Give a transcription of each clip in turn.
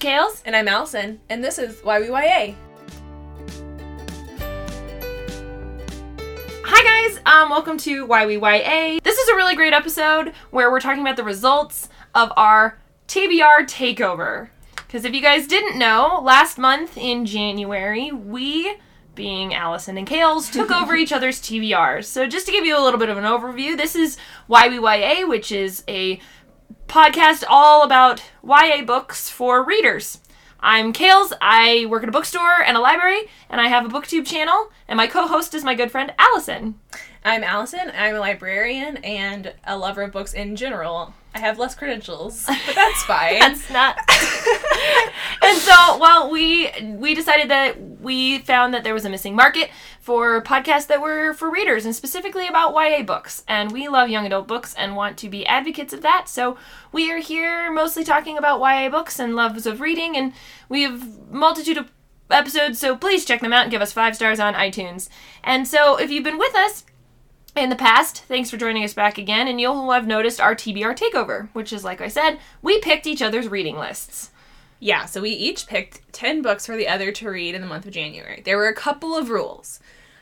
Kales. And I'm Allison. And this is YWYA. Hi guys, welcome to YWYA. This is a really great episode where we're talking about the results of our TBR takeover. Because if you guys didn't know, last month in January, we, being Allison and Kales, took over each other's TBRs. So just to give you a little bit of an overview, this is YWYA, which is a podcast all about YA books for readers. I'm Kales, I work at a bookstore and a library, and I have a BookTube channel, and my co-host is my good friend Allison. I'm Allison, I'm a librarian and a lover of books in general. I have less credentials, but that's fine. That's not... And so, well, we decided that we found that there was a missing market for podcasts that were for readers, and specifically about YA books. And we love young adult books and want to be advocates of that, so we are here mostly talking about YA books and loves of reading, and we have a multitude of episodes, so please check them out and give us 5 stars on iTunes. And so, if you've been with us in the past, thanks for joining us back again, and you'll have noticed our TBR takeover, which is, like I said, we picked each other's reading lists. Yeah, so we each picked 10 books for the other to read in the month of January. There were a couple of rules.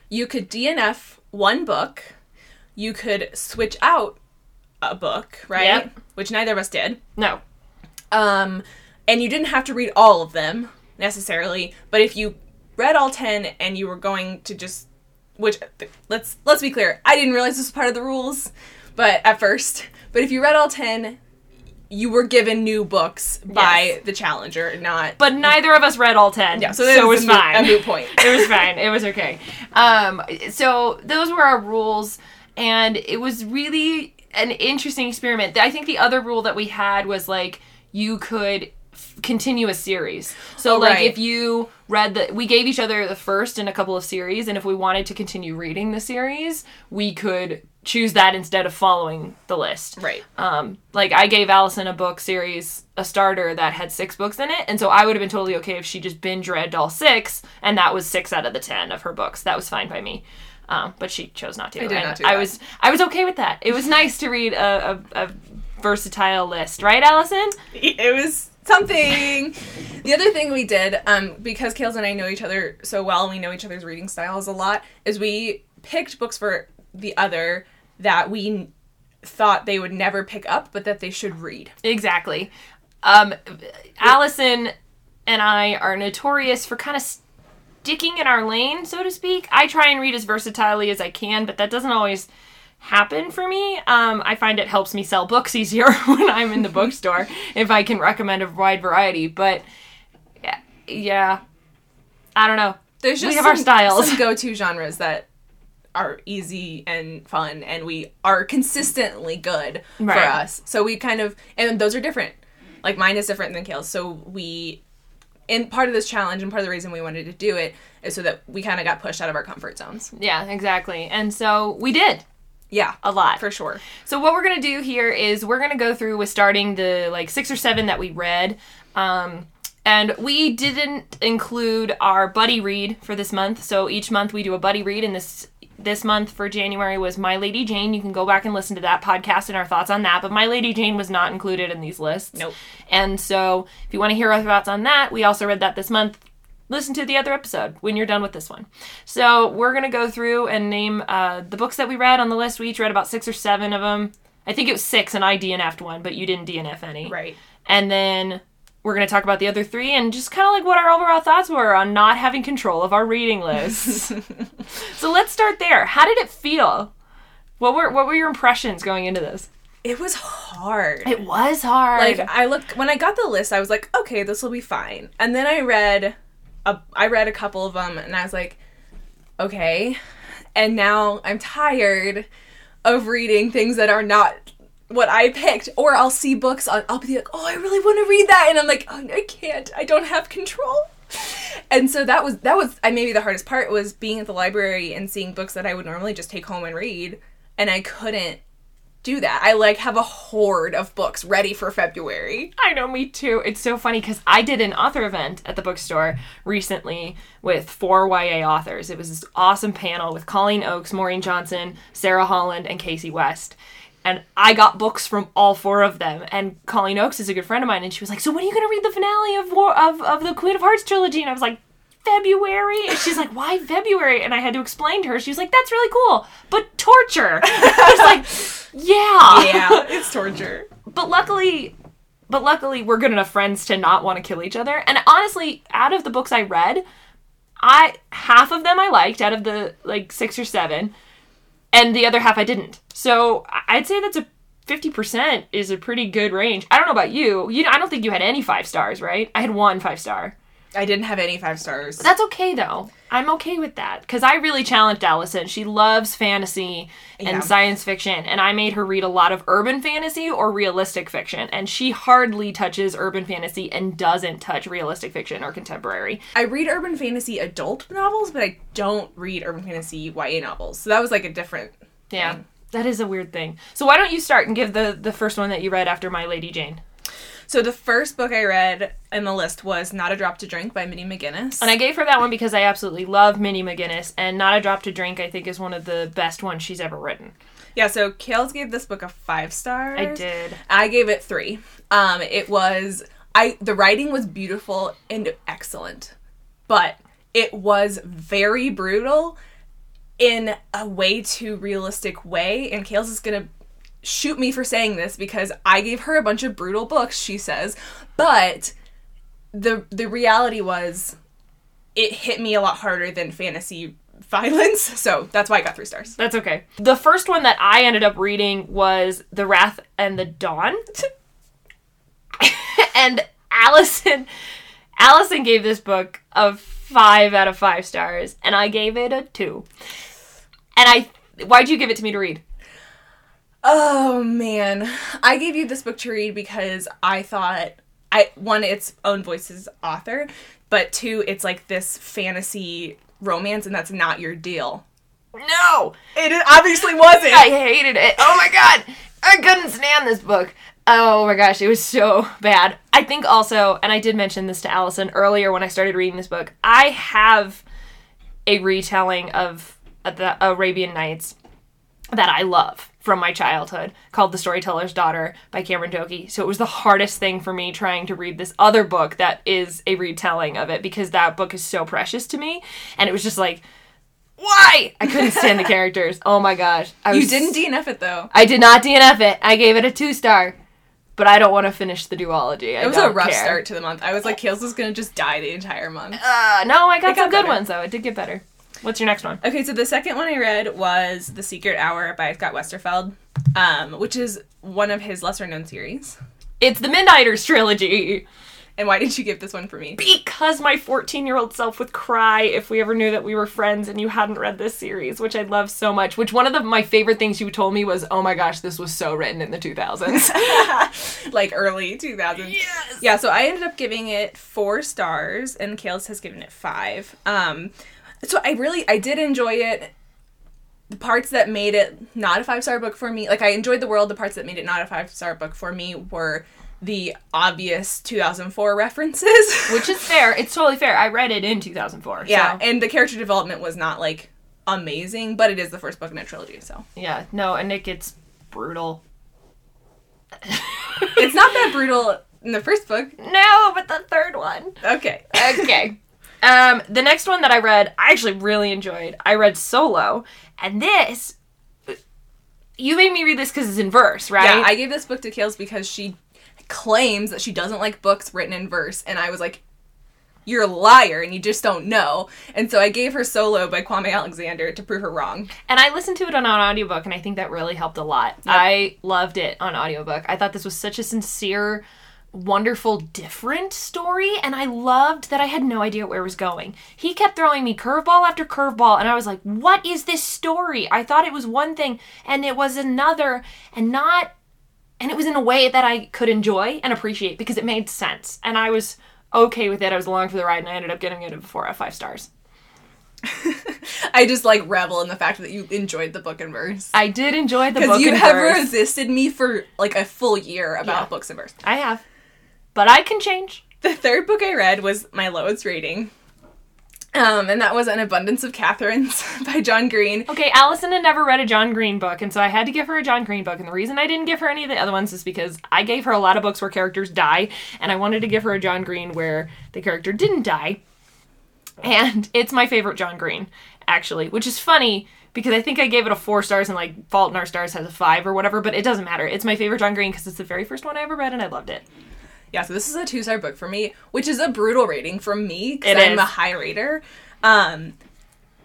You could DNF one book, you could switch out a book, right? Yep. Which neither of us did. No. And you didn't have to read all of them, necessarily, but if you read all 10 and you were going to just... Which, let's be clear, I didn't realize this was part of the rules, but at first. But if you read all 10, you were given new books by the challenger, not... But neither of us read all 10, yeah, so it was fine. A moot point. It was fine. It was okay. So those were our rules, and it was really an interesting experiment. I think the other rule that we had was, like, you could continue a series. So, oh, like, right. If you... we gave each other the first in a couple of series, and if we wanted to continue reading the series, we could choose that instead of following the list. Right. Like, I gave Allison a book series, a starter, that had 6 books in it, and so I would have been totally okay if she just binge-read all 6, and that was 6 out of the 10 of her books. That was fine by me. But she chose not to. I did not do that. I was okay with that. It was nice to read a versatile list. Right, Allison? It was... something. The other thing we did, because Kales and I know each other so well, and we know each other's reading styles a lot, is we picked books for the other that we thought they would never pick up, but that they should read. Exactly. Allison and I are notorious for kind of sticking in our lane, so to speak. I try and read as versatilely as I can, but that doesn't always happen for me. I find it helps me sell books easier when I'm in the bookstore if I can recommend a wide variety. But yeah, I don't know. There's just our styles, some go-to genres that are easy and fun, and we are consistently good for us. So we kind of, and those are different. Like, mine is different than Kale's. So we, and part of this challenge and part of the reason we wanted to do it is so that we kind of got pushed out of our comfort zones. Yeah, exactly. And so we did. Yeah. A lot. For sure. So what we're going to do here is we're going to go through with starting the, like, 6 or 7 that we read. And we didn't include our buddy read for this month. So each month we do a buddy read, and this month for January was My Lady Jane. You can go back and listen to that podcast and our thoughts on that. But My Lady Jane was not included in these lists. Nope. And so if you want to hear our thoughts on that, we also read that this month. Listen to the other episode when you're done with this one. So we're going to go through and name the books that we read on the list. We each read about 6 or 7 of them. I think it was 6, and I DNF'd one, but you didn't DNF any. Right. And then we're going to talk about the other 3 and just kind of like what our overall thoughts were on not having control of our reading lists. So let's start there. How did it feel? What were your impressions going into this? It was hard. It was hard. Like, when I got the list, I was like, okay, this will be fine. And then I read... I read a couple of them, and I was like, okay, and now I'm tired of reading things that are not what I picked, or I'll see books, I'll be like, oh, I really want to read that, and I'm like, oh, I can't, I don't have control. And so that was maybe the hardest part, was being at the library and seeing books that I would normally just take home and read, and I couldn't do that. I, like, have a hoard of books ready for February. I know, me too. It's so funny because I did an author event at the bookstore recently with 4 YA authors. It was this awesome panel with Colleen Oakes, Maureen Johnson, Sarah Holland, and Casey West. And I got books from all four of them. And Colleen Oakes is a good friend of mine. And she was like, so when are you going to read the finale of the Queen of Hearts trilogy? And I was like, February? And she's like, why February? And I had to explain to her. She was like, that's really cool, but torture. I was like, yeah. Yeah, it's torture. But luckily, we're good enough friends to not want to kill each other. And honestly, out of the books I read, half of them I liked out of the, like, 6 or 7, and the other half I didn't. So I'd say that's a 50% is a pretty good range. I don't know about you. I don't think you had any 5 stars, right? I had one 5-star. I didn't have any 5 stars. That's okay, though. I'm okay with that. Because I really challenged Allison. She loves fantasy and science fiction. And I made her read a lot of urban fantasy or realistic fiction. And she hardly touches urban fantasy and doesn't touch realistic fiction or contemporary. I read urban fantasy adult novels, but I don't read urban fantasy YA novels. So that was like a different thing. That is a weird thing. So why don't you start and give the first one that you read after My Lady Jane? So the first book I read in the list was Not a Drop to Drink by Minnie McGinnis. And I gave her that one because I absolutely love Minnie McGinnis, and Not a Drop to Drink, I think, is one of the best ones she's ever written. Yeah, so Kales gave this book a 5 star. I did. I gave it 3. The writing was beautiful and excellent, but it was very brutal in a way too realistic way, and Kales is going to shoot me for saying this because I gave her a bunch of brutal books, she says, but the reality was it hit me a lot harder than fantasy violence, so that's why I got 3 stars. That's okay. The first one that I ended up reading was The Wrath and the Dawn, and Allison gave this book a 5 out of 5 stars, and I gave it a 2. And why'd you give it to me to read? Oh, man. I gave you this book to read because I thought, one, it's Own Voices author, but 2, it's like this fantasy romance, and that's not your deal. No! It obviously wasn't! I hated it. Oh, my God! I couldn't stand this book. Oh, my gosh. It was so bad. I think also, and I did mention this to Allison earlier when I started reading this book, I have a retelling of the Arabian Nights that I love from my childhood called The Storyteller's Daughter by Cameron Dokey. So it was the hardest thing for me trying to read this other book that is a retelling of it because that book is so precious to me. And it was just like, why? I couldn't stand the characters. Oh my gosh. You didn't DNF it though. I did not DNF it. I gave it a 2 star. But I don't want to finish the duology. It was a rough start to the month. I was like, Kales is going to just die the entire month. No, I got some good ones though. It did get better. What's your next one? Okay, so the second one I read was The Secret Hour by Scott Westerfeld, which is one of his lesser-known series. It's the Midnighters trilogy. And why did you give this one for me? Because my 14-year-old self would cry if we ever knew that we were friends and you hadn't read this series, which I love so much. Which one of my favorite things you told me was, oh my gosh, this was so written in the 2000s. Like early 2000s. Yes! Yeah, so I ended up giving it 4 stars, and Kales has given it 5. So I did enjoy it. The parts that made it not a 5-star book for me, like I enjoyed the world, the parts that made it not a 5-star book for me were the obvious 2004 references. Which is fair. It's totally fair. I read it in 2004. Yeah, so. And the character development was not like amazing, but it is the first book in a trilogy, so. Yeah, no, and it gets brutal. It's not that brutal in the first book. No, but the third one. Okay. The next one that I read, I actually really enjoyed. I read Solo, and you made me read this because it's in verse, right? Yeah, I gave this book to Kales because she claims that she doesn't like books written in verse, and I was like, you're a liar, and you just don't know. And so I gave her Solo by Kwame Alexander to prove her wrong. And I listened to it on an audiobook, and I think that really helped a lot. Yep. I loved it on audiobook. I thought this was such a sincere, wonderful, different story, and I loved that I had no idea where it was going. He kept throwing me curveball after curveball, and I was like, what is this story? I thought it was one thing, and it was another, and it was in a way that I could enjoy and appreciate, because it made sense, and I was okay with it. I was along for the ride, and I ended up getting it a 4 out of 5 stars. I just, like, revel in the fact that you enjoyed the book in verse. I did enjoy the book in verse. Because you have resisted me for, like, a full year about books in verse. I have. But I can change. The third book I read was my lowest rating. And that was An Abundance of Catherines by John Green. Okay, Allison had never read a John Green book, and so I had to give her a John Green book. And the reason I didn't give her any of the other ones is because I gave her a lot of books where characters die, and I wanted to give her a John Green where the character didn't die. And it's my favorite John Green, actually, which is funny because I think I gave it a 4 stars and, like, Fault in Our Stars has a 5 or whatever, but it doesn't matter. It's my favorite John Green because it's the very first one I ever read, and I loved it. Yeah, so this is a 2-star book for me, which is a brutal rating from me, because I'm a high rater. And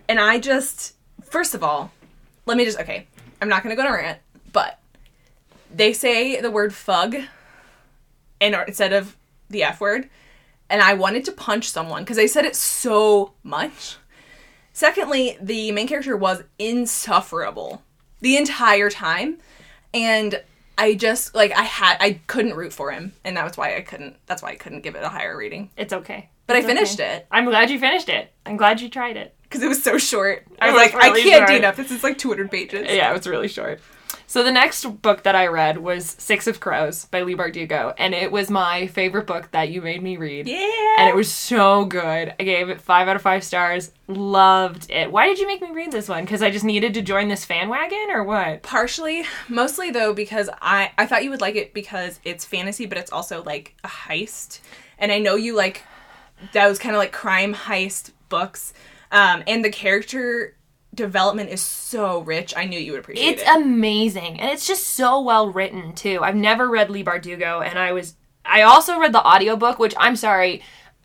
I just, first of all, okay, I'm not going to go on a rant, but they say the word fug instead of the F word, and I wanted to punch someone, because they said it so much. Secondly, the main character was insufferable the entire time, and I just, like, I couldn't root for him, and that's why I couldn't give it a higher rating. It's okay. But I finished it. I'm glad you finished it. I'm glad you tried it. Because it was so short. I was like, I can't do enough. This is like 200 pages. Yeah, it's really short. So the next book that I read was Six of Crows by Leigh Bardugo, and it was my favorite book that you made me read. Yeah! And it was so good. I gave it 5 out of 5 stars. Loved it. Why did you make me read this one? Because I just needed to join this fan wagon, or what? Partially. Mostly, though, because I thought you would like it because it's fantasy, but it's also, like, a heist. And I know you like those kind of, like, crime heist books. And the character development is so rich. I knew you would appreciate it. It's amazing. And it's just so well written, too. I've never read Leigh Bardugo, and I also read the audiobook, which, I'm sorry,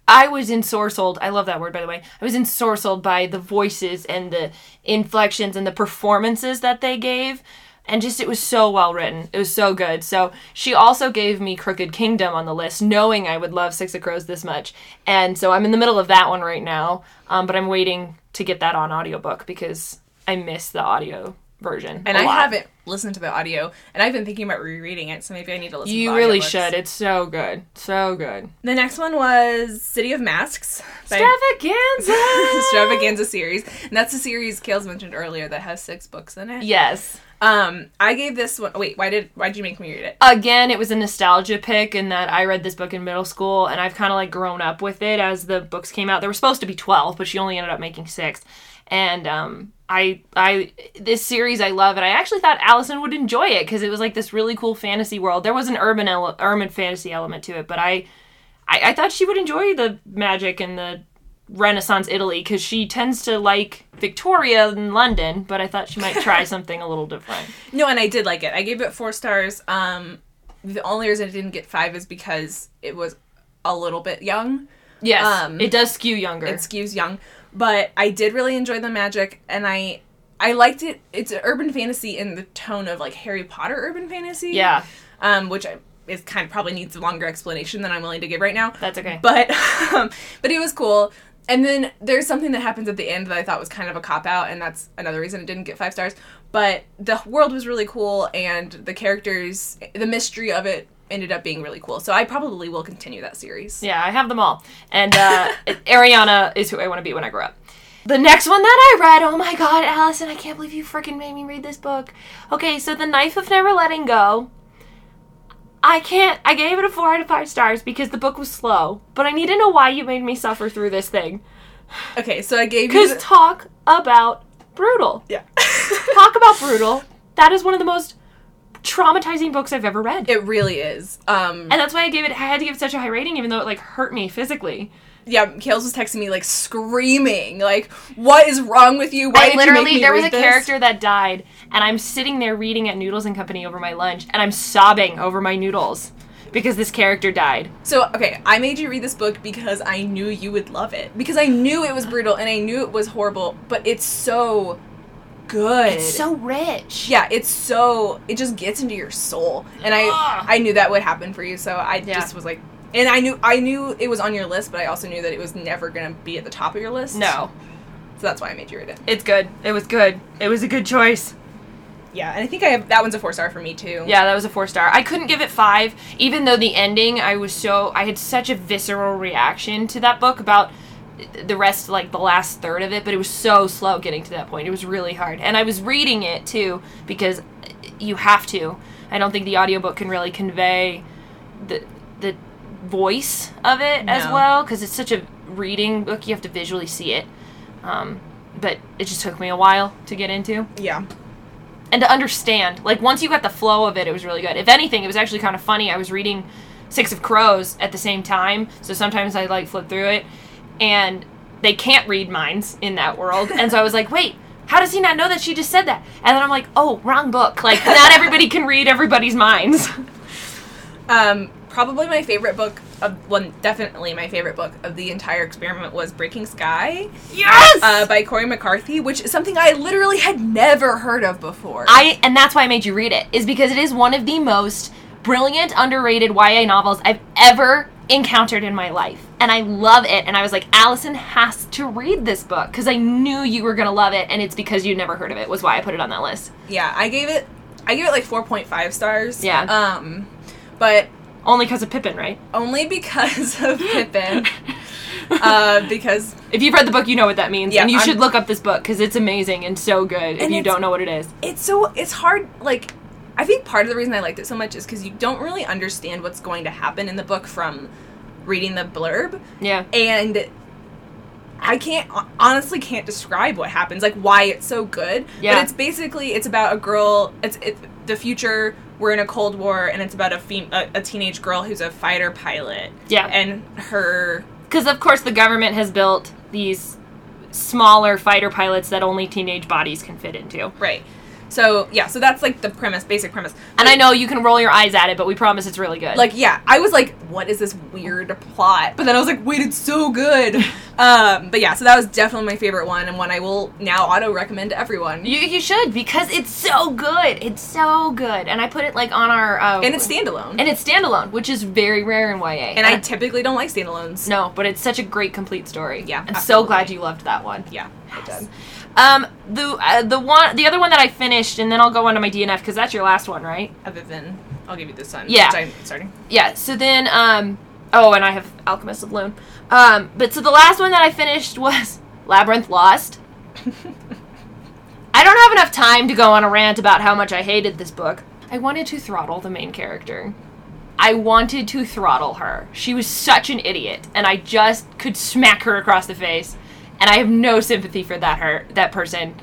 I was ensorcelled. I love that word, by the way. I was ensorcelled by the voices and the inflections and the performances that they gave. And just, it was so well written. It was so good. So she also gave me Crooked Kingdom on the list, knowing I would love Six of Crows this much. And so I'm in the middle of that one right now, but I'm waiting to get that on audiobook because I miss the audio version. And I haven't listened to the audio, and I've been thinking about rereading it, so maybe I need to listen to the audiobooks. You really should. It's so good. So good. The next one was City of Masks. Extravaganza series. And that's the series Kale's mentioned earlier that has 6 books in it. Yes. I gave this one... Wait, why'd you make me read it? Again, it was a nostalgia pick in that I read this book in middle school, and I've kind of, like, grown up with it as the books came out. There were supposed to be 12, but she only ended up making 6. And, this series, I love it. I actually thought Allison would enjoy it, because it was, like, this really cool fantasy world. There was an urban fantasy element to it, but I thought she would enjoy the magic and the Renaissance Italy, because she tends to like Victoria in London, but I thought she might try something a little different. No, and I did like it. I gave it 4 stars. The only reason I didn't get 5 is because it was a little bit young. Yes, it does skew younger. It skews young, but I did really enjoy the magic, and I liked it. It's an urban fantasy in the tone of, like, Harry Potter urban fantasy. Yeah, which is kind of probably needs a longer explanation than I'm willing to give right now. That's okay. But it was cool. And then there's something that happens at the end that I thought was kind of a cop-out, and that's another reason it didn't get 5 stars. But the world was really cool, and the characters, the mystery of it ended up being really cool. So I probably will continue that series. Yeah, I have them all. And Ariana is who I want to be when I grow up. The next one that I read, oh my god, Allison, I can't believe you freaking made me read this book. Okay, so The Knife of Never Letting Go. I gave it a 4 out of 5 stars because the book was slow, but I need to know why you made me suffer through this thing. Okay, so I gave you... Because talk about brutal. Yeah. Talk about brutal. That is one of the most traumatizing books I've ever read. It really is. And that's why I had to give it such a high rating, even though it, like, hurt me physically. Yeah, Kales was texting me, like, screaming, like, what is wrong with you? Why did you make me read this? There was a character that died, and I'm sitting there reading at Noodles & Company over my lunch, and I'm sobbing over my noodles because this character died. So, okay, I made you read this book because I knew you would love it. Because I knew it was brutal, and I knew it was horrible, but it's so good. It's so rich. Yeah, it just gets into your soul. And I knew that would happen for you, so I just was like... And I knew it was on your list, but I also knew that it was never going to be at the top of your list. No. So that's why I made you read it. It's good. It was good. It was a good choice. Yeah, and I think that one's a 4-star for me, too. Yeah, that was a 4-star. I couldn't give it 5, even though the ending, I had such a visceral reaction to that book about the rest, like, the last third of it, but it was so slow getting to that point. It was really hard. And I was reading it, too, because you have to. I don't think the audiobook can really convey the voice of it as well, because it's such a reading book, you have to visually see it. But it just took me a while to get into. Yeah. And to understand. Like, once you got the flow of it, it was really good. If anything, it was actually kind of funny. I was reading Six of Crows at the same time, so sometimes I, like, flip through it, and they can't read minds in that world, and so I was like, wait, how does he not know that she just said that? And then I'm like, oh, wrong book. Like, not everybody can read everybody's minds. Probably my favorite book of definitely my favorite book of the entire experiment was Breaking Sky. Yes! By Corey McCarthy, which is something I literally had never heard of before. And that's why I made you read it, is because it is one of the most brilliant, underrated YA novels I've ever encountered in my life. And I love it. And I was like, Allison has to read this book, because I knew you were going to love it, and it's because you'd never heard of it was why I put it on that list. Yeah, I gave it like 4.5 stars. Yeah. But... only because of Pippin, right? Only because of Pippin. Because... if you've read the book, you know what that means. Yeah, and you should look up this book, because it's amazing and so good if you don't know what it is. It's hard, like... I think part of the reason I liked it so much is because you don't really understand what's going to happen in the book from reading the blurb. Yeah. And I honestly can't describe what happens, like why it's so good. Yeah. But it's basically, it's about a girl, it's the future, we're in a Cold War, and it's about a teenage girl who's a fighter pilot. Yeah. And her... because, of course, the government has built these smaller fighter pilots that only teenage bodies can fit into. Right. So, yeah, so that's, like, the basic premise. Like, and I know you can roll your eyes at it, but we promise it's really good. Like, yeah, I was like, what is this weird plot? But then I was like, wait, it's so good. But, yeah, so that was definitely my favorite one, and one I will now auto-recommend to everyone. You should, because it's so good. It's so good. And I put it, like, on our... and it's standalone. Which is very rare in YA. And I typically don't like standalones. No, but it's such a great, complete story. Yeah, I'm absolutely so glad you loved that one. Yeah, yes. I did. The other one that I finished, and then I'll go on to my DNF, because that's your last one, right? Other than I'll Give You the Sun. Yeah. Which I'm starting. Yeah, so then, and I have Alchemist of Loom. But so the last one that I finished was Labyrinth Lost. I don't have enough time to go on a rant about how much I hated this book. I wanted to throttle the main character. I wanted to throttle her. She was such an idiot, and I just could smack her across the face. And I have no sympathy for that person.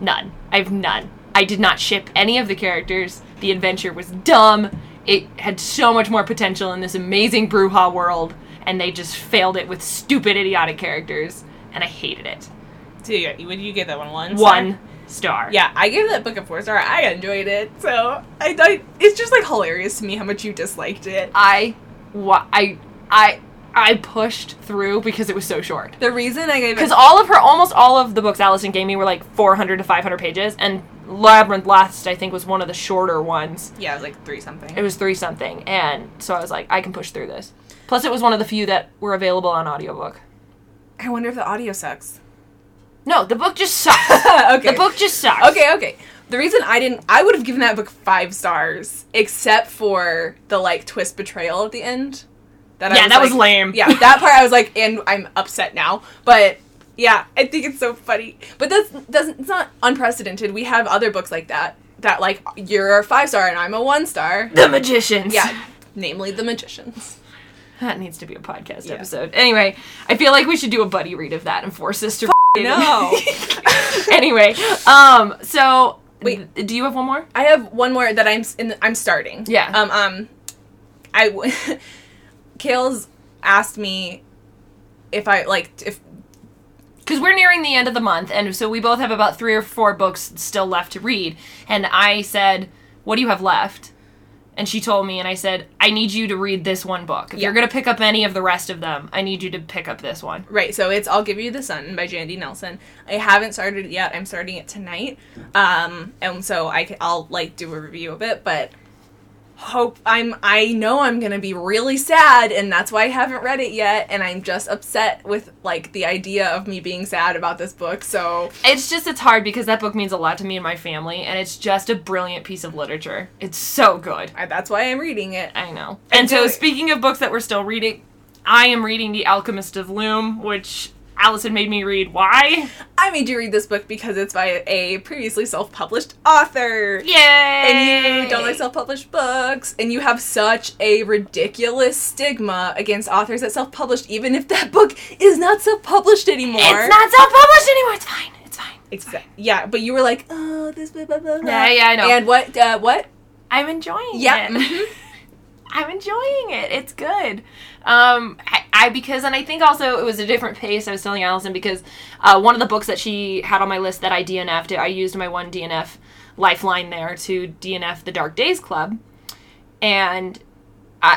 None. I have none. I did not ship any of the characters. The adventure was dumb. It had so much more potential in this amazing Bruja world, and they just failed it with stupid, idiotic characters, and I hated it. So would you give that one one star? Yeah, I gave that book a 4-star. I enjoyed it, so it's just, like, hilarious to me how much you disliked it. I pushed through because it was so short. The reason I gave it... because almost all of the books Allison gave me were like 400 to 500 pages, and Labyrinth Lost, I think, was one of the shorter ones. Yeah, it was like 3-something. It was 3-something, and so I was like, I can push through this. Plus, it was one of the few that were available on audiobook. I wonder if the audio sucks. No, the book just sucks. Okay. The book just sucks. Okay. The reason I would have given that book 5 stars, except for the, like, twist betrayal at the end. That was lame. Yeah, that part I was like, and I'm upset now. But, yeah, I think it's so funny. But it's not unprecedented. We have other books like that, like, you're a 5-star and I'm a 1-star. The Magicians. Yeah, namely The Magicians. That needs to be a podcast episode. Anyway, I feel like we should do a buddy read of that and force us to... no. Anyway, so... wait, do you have one more? I have one more that I'm starting. Yeah. Kale's asked me because we're nearing the end of the month, and so we both have about 3 or 4 books still left to read, and I said, what do you have left? And she told me, and I said, I need you to read this one book. If you're going to pick up any of the rest of them, I need you to pick up this one. Right, so it's I'll Give You the Sun by Jandy Nelson. I haven't started it yet. I'm starting it tonight, and so I'll, like, do a review of it, but... I know I'm gonna be really sad, and that's why I haven't read it yet, and I'm just upset with, like, the idea of me being sad about this book, so... It's hard, because that book means a lot to me and my family, and it's just a brilliant piece of literature. It's so good. That's why I'm reading it. I know. And so, speaking of books that we're still reading, I am reading The Alchemist of Loom, which... Allison made me read. Why? I made you read this book because it's by a previously self-published author. Yay! And you don't like self-published books, and you have such a ridiculous stigma against authors that self-published, even if that book is not self-published anymore. It's not self-published anymore! It's fine. It's fine. Yeah, but you were like, oh, this blah, blah, blah, blah. Yeah, I know. And what? I'm enjoying it. I'm enjoying it. It's good. And I think also it was a different pace. I was telling Allison because one of the books that she had on my list that I DNF'd, I used my one DNF lifeline there to DNF The Dark Days Club. And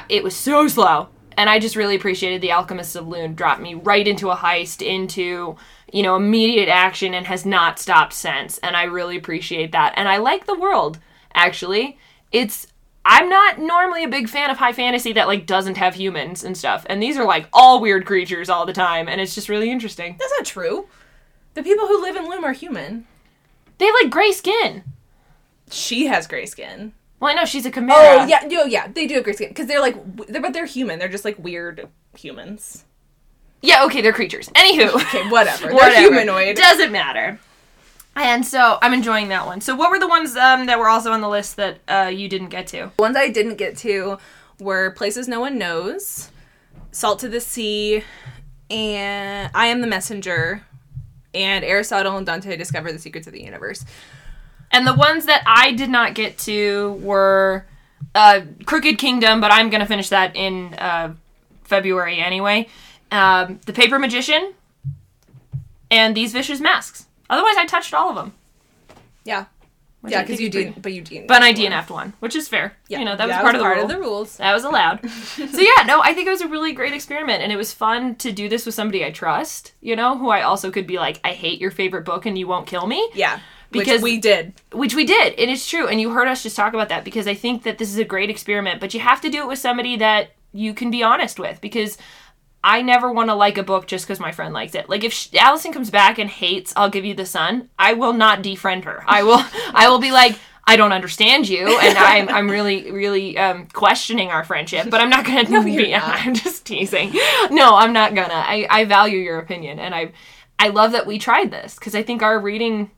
it was so slow. And I just really appreciated The Alchemist of Loom dropped me right into a heist, into, you know, immediate action and has not stopped since. And I really appreciate that. And I like the world, actually. I'm not normally a big fan of high fantasy that, like, doesn't have humans and stuff. And these are, like, all weird creatures all the time, and it's just really interesting. That's not true. The people who live in Loom are human. They have, like, gray skin. She has gray skin. Well, I know, she's a chimera. Oh, yeah, they do have gray skin. Because they're, like, but they're human. They're just, like, weird humans. Yeah, okay, they're creatures. Anywho. Okay, whatever. They're humanoid. Doesn't matter. And so, I'm enjoying that one. So, what were the ones that were also on the list that you didn't get to? The ones I didn't get to were Places No One Knows, Salt to the Sea, and I Am the Messenger, and Aristotle and Dante Discover the Secrets of the Universe. And the ones that I did not get to were Crooked Kingdom, but I'm going to finish that in February anyway, The Paper Magician, and These Vicious Masks. Otherwise, I touched all of them. Yeah. Which because you did, but you DNF'd. But I DNF'd one, which is fair. Yeah. You know, that was part of the rules. That was allowed. So yeah, no, I think it was a really great experiment, and it was fun to do this with somebody I trust, you know, who I also could be like, I hate your favorite book and you won't kill me. Yeah. Which we did, and it's true, and you heard us just talk about that, because I think that this is a great experiment, but you have to do it with somebody that you can be honest with, because I never want to like a book just because my friend likes it. Like, if Allison comes back and hates I'll Give You the Sun, I will not defriend her. I will be like, I don't understand you, and I'm really, really questioning our friendship, but I'm not going to... No, you're not. I'm just teasing. No, I'm not going to. I value your opinion, and I love that we tried this, because I think our reading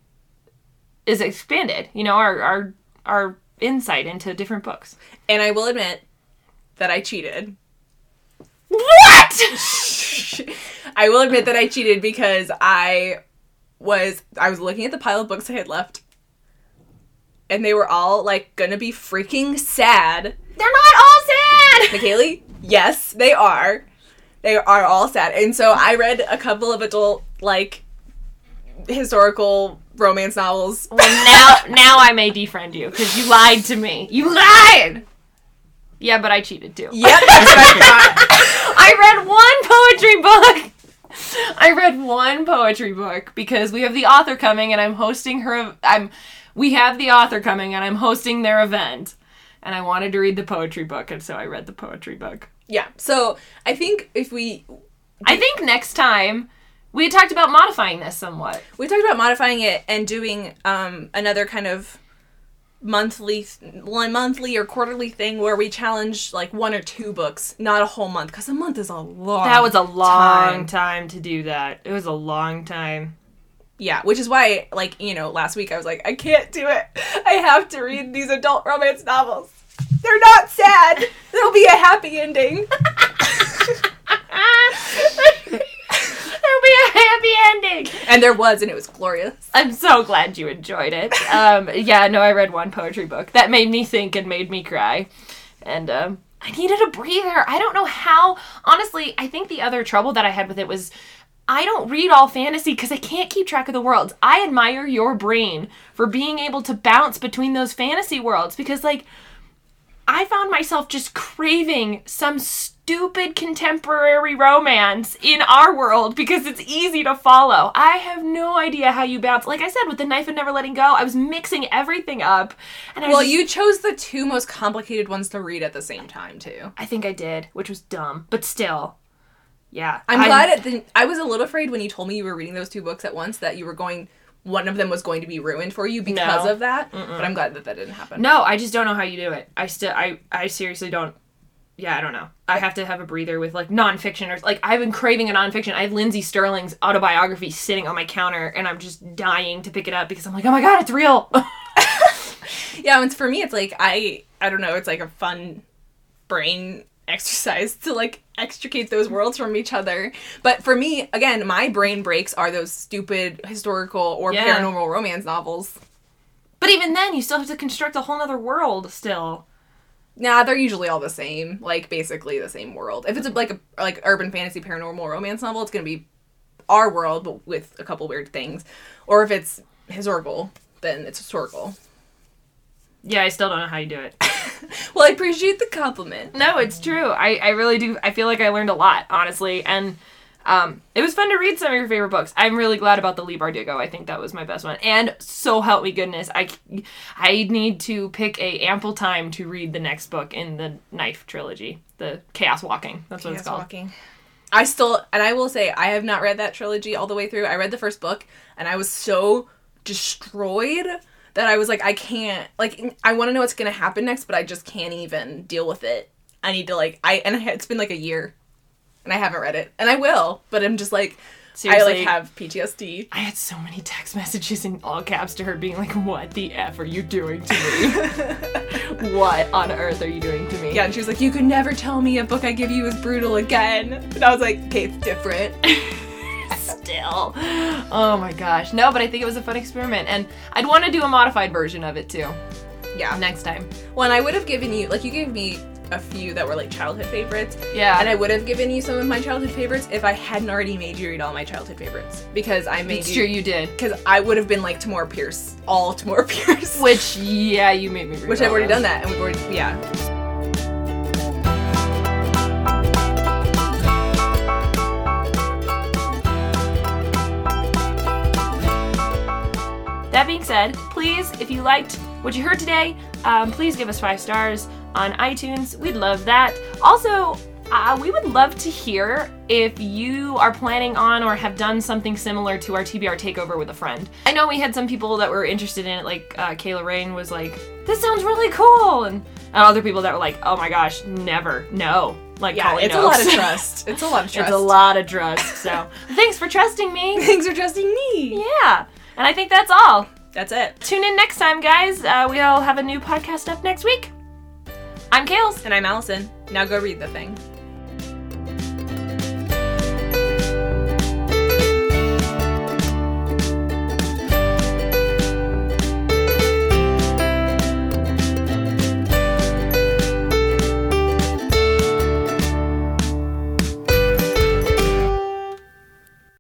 is expanded. You know, our insight into different books. And I will admit that I cheated. What? I will admit that I cheated because I was looking at the pile of books I had left, and they were all, like, gonna be freaking sad. They're not all sad! McKaylee? Yes, they are. They are all sad. And so I read a couple of adult, like, historical romance novels. Well, now I may defriend you, because you lied to me. You lied! Yeah, but I cheated, too. Yep, that's what I thought. I read one poetry book because we have the author coming and I'm hosting her. We have the author coming and I'm hosting their event, and I wanted to read the poetry book, and so I read the poetry book. Yeah. So I think next time we had talked about modifying this somewhat. We talked about modifying it and doing another kind of monthly or quarterly thing where we challenge, like, one or two books, not a whole month, because a month is a long time. That was a long time to do that. It was a long time. Yeah, which is why, like, you know, last week I was like, I can't do it. I have to read these adult romance novels. They're not sad. There'll be a happy ending. There'll be a happy ending. And there was, and it was glorious. I'm so glad you enjoyed it. I read one poetry book. That made me think and made me cry. And I needed a breather. I don't know how. Honestly, I think the other trouble that I had with it was I don't read all fantasy because I can't keep track of the worlds. I admire your brain for being able to bounce between those fantasy worlds because, like, I found myself just craving some stupid contemporary romance in our world because it's easy to follow. I have no idea how you bounce. Like I said, with The Knife of Never Letting Go, I was mixing everything up. You chose the two most complicated ones to read at the same time, too. I think I did, which was dumb, but still. Yeah. I'm glad I was a little afraid when you told me you were reading those two books at once that you were going... One of them was going to be ruined for you because of that, but I'm glad that didn't happen. No, I just don't know how you do it. I seriously don't yeah, I don't know. I have to have a breather with, like, nonfiction. Or, like, I've been craving a nonfiction. I have Lindsay Sterling's autobiography sitting on my counter, and I'm just dying to pick it up because I'm like, oh my god, it's real! Yeah, and for me, it's like, I don't know, it's like a fun brain exercise to, like, extricate those worlds from each other. But for me, again, my brain breaks are those stupid historical or paranormal romance novels. But even then, you still have to construct a whole nother world still. Nah, they're usually all the same. Like, basically the same world. If it's, like urban fantasy paranormal romance novel, it's going to be our world, but with a couple weird things. Or if it's historical, then it's historical. Yeah, I still don't know how you do it. Well, I appreciate the compliment. No, it's true. I really do. I feel like I learned a lot, honestly. And it was fun to read some of your favorite books. I'm really glad about the Leigh Bardugo. I think that was my best one. And so help me goodness, I need to pick ample time to read the next book in the Knife trilogy, the Chaos Walking. That's what it's called. Chaos Walking. I will say, I have not read that trilogy all the way through. I read the first book, and I was so destroyed that I was like, I can't, like, I want to know what's going to happen next, but I just can't even deal with it. I need to, like, it's been, like, a year, and I haven't read it. And I will, but I'm just, like, seriously, I, like, have PTSD. I had so many text messages in all caps to her being like, what the F are you doing to me? What on earth are you doing to me? Yeah, and she was like, you could never tell me a book I give you is brutal again. And I was like, okay, it's different. Still. Oh my gosh. No, but I think it was a fun experiment, and I'd want to do a modified version of it too. Yeah. Next time. Well, and I would have given you, like, you gave me a few that were, like, childhood favorites. Yeah. And I would have given you some of my childhood favorites if I hadn't already made you read all my childhood favorites. Because I made you. Sure you did. Because I would have been, like, Tamora Pierce. All Tamora Pierce. Which, yeah, you made me read. Which I've already done that, and we've already, yeah. That being said, please, if you liked what you heard today, please give us 5 stars on iTunes. We'd love that. Also, we would love to hear if you are planning on or have done something similar to our TBR takeover with a friend. I know we had some people that were interested in it, like Kayla Rain was like, this sounds really cool, and other people that were like, oh my gosh, never, no. Like, yeah, Colleen Oakes. A lot of trust. It's a lot of trust. It's a lot of trust, so thanks for trusting me. Thanks for trusting me. Yeah. And I think that's all. That's it. Tune in next time, guys. We'll have a new podcast up next week. I'm Kales. And I'm Allison. Now go read the thing.